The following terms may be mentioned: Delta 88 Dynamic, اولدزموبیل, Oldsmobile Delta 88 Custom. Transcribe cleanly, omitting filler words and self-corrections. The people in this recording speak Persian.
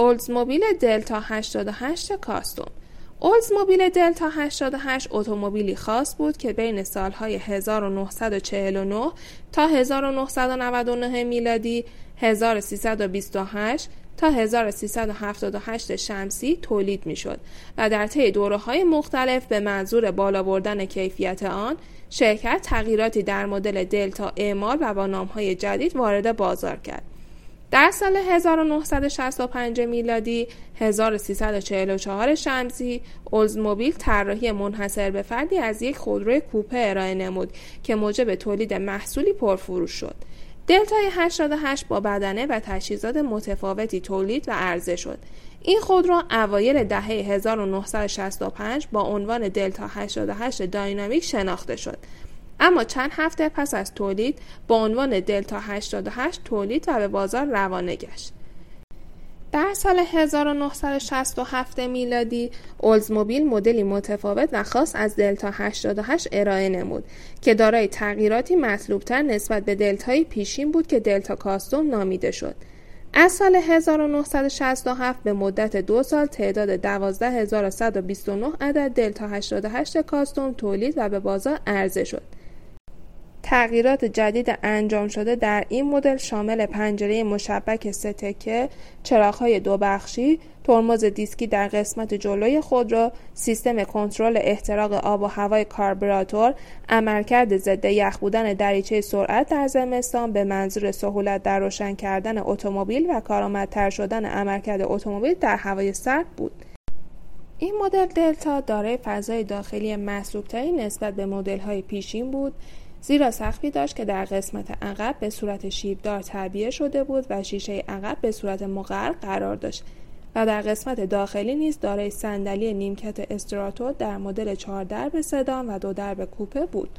اولدزموبیل دلتا 88 کاستوم. اولدزموبیل دلتا 88 اتومبیلی خاص بود که بین سالهای 1949 تا 1999 میلادی، 1328 تا 1378 شمسی تولید میشد و در طی دوره‌های مختلف به منظور بالا بردن کیفیت آن، شرکت تغییراتی در مدل دلتا اعمال و با نام‌های جدید وارد بازار کرد. در سال 1965 میلادی، 1344 شمسی، اولدزموبیل طراحی منحصر به فردی از یک خودروی کوپه ارائه نمود که موجب تولید محصولی پرفروش شد. دلتای 88 با بدنه و تجهیزات متفاوتی تولید و عرضه شد. این خودرو اوایل دهه 1965 با عنوان دلتا 88 داینامیک شناخته شد، اما چند هفته پس از تولید با عنوان دلتا 88 تولید و به بازار روانه گشت. در سال 1967 میلادی، اولدزموبیل مدلی متفاوت و خاص از دلتا 88 ارائه نمود که دارای تغییراتی مطلوبتر نسبت به دلتای پیشین بود که دلتا کاستوم نامیده شد. از سال 1967 به مدت 2 سال تعداد 12129 عدد دلتا 88 کاستوم تولید و به بازار عرضه شد. تغییرات جدید انجام شده در این مدل شامل پنجره مشبک 3 تکه، چراغ‌های 2 بخشی، ترمز دیسکی در قسمت جلوی خودرو، سیستم کنترل احتراق آب و هوای کاربراتور، عملکرد ضد یخ بودن دریچه سرعت در زمستان به منظور سهولت در روشن کردن اتومبیل و کارآمدتر شدن عملکرد اتومبیل در هوای سرد بود. این مدل دلتا دارای فضای داخلی مسلوب‌تری نسبت به مدل‌های پیشین بود، زیرا سقفی داشت که در قسمت عقب به صورت شیبدار تعبیه شده بود و شیشه عقب به صورت مقعر قرار داشت و در قسمت داخلی نیز دارای صندلی نیمکت استراتو در مدل 4 درب سدان و 2 درب کوپه بود.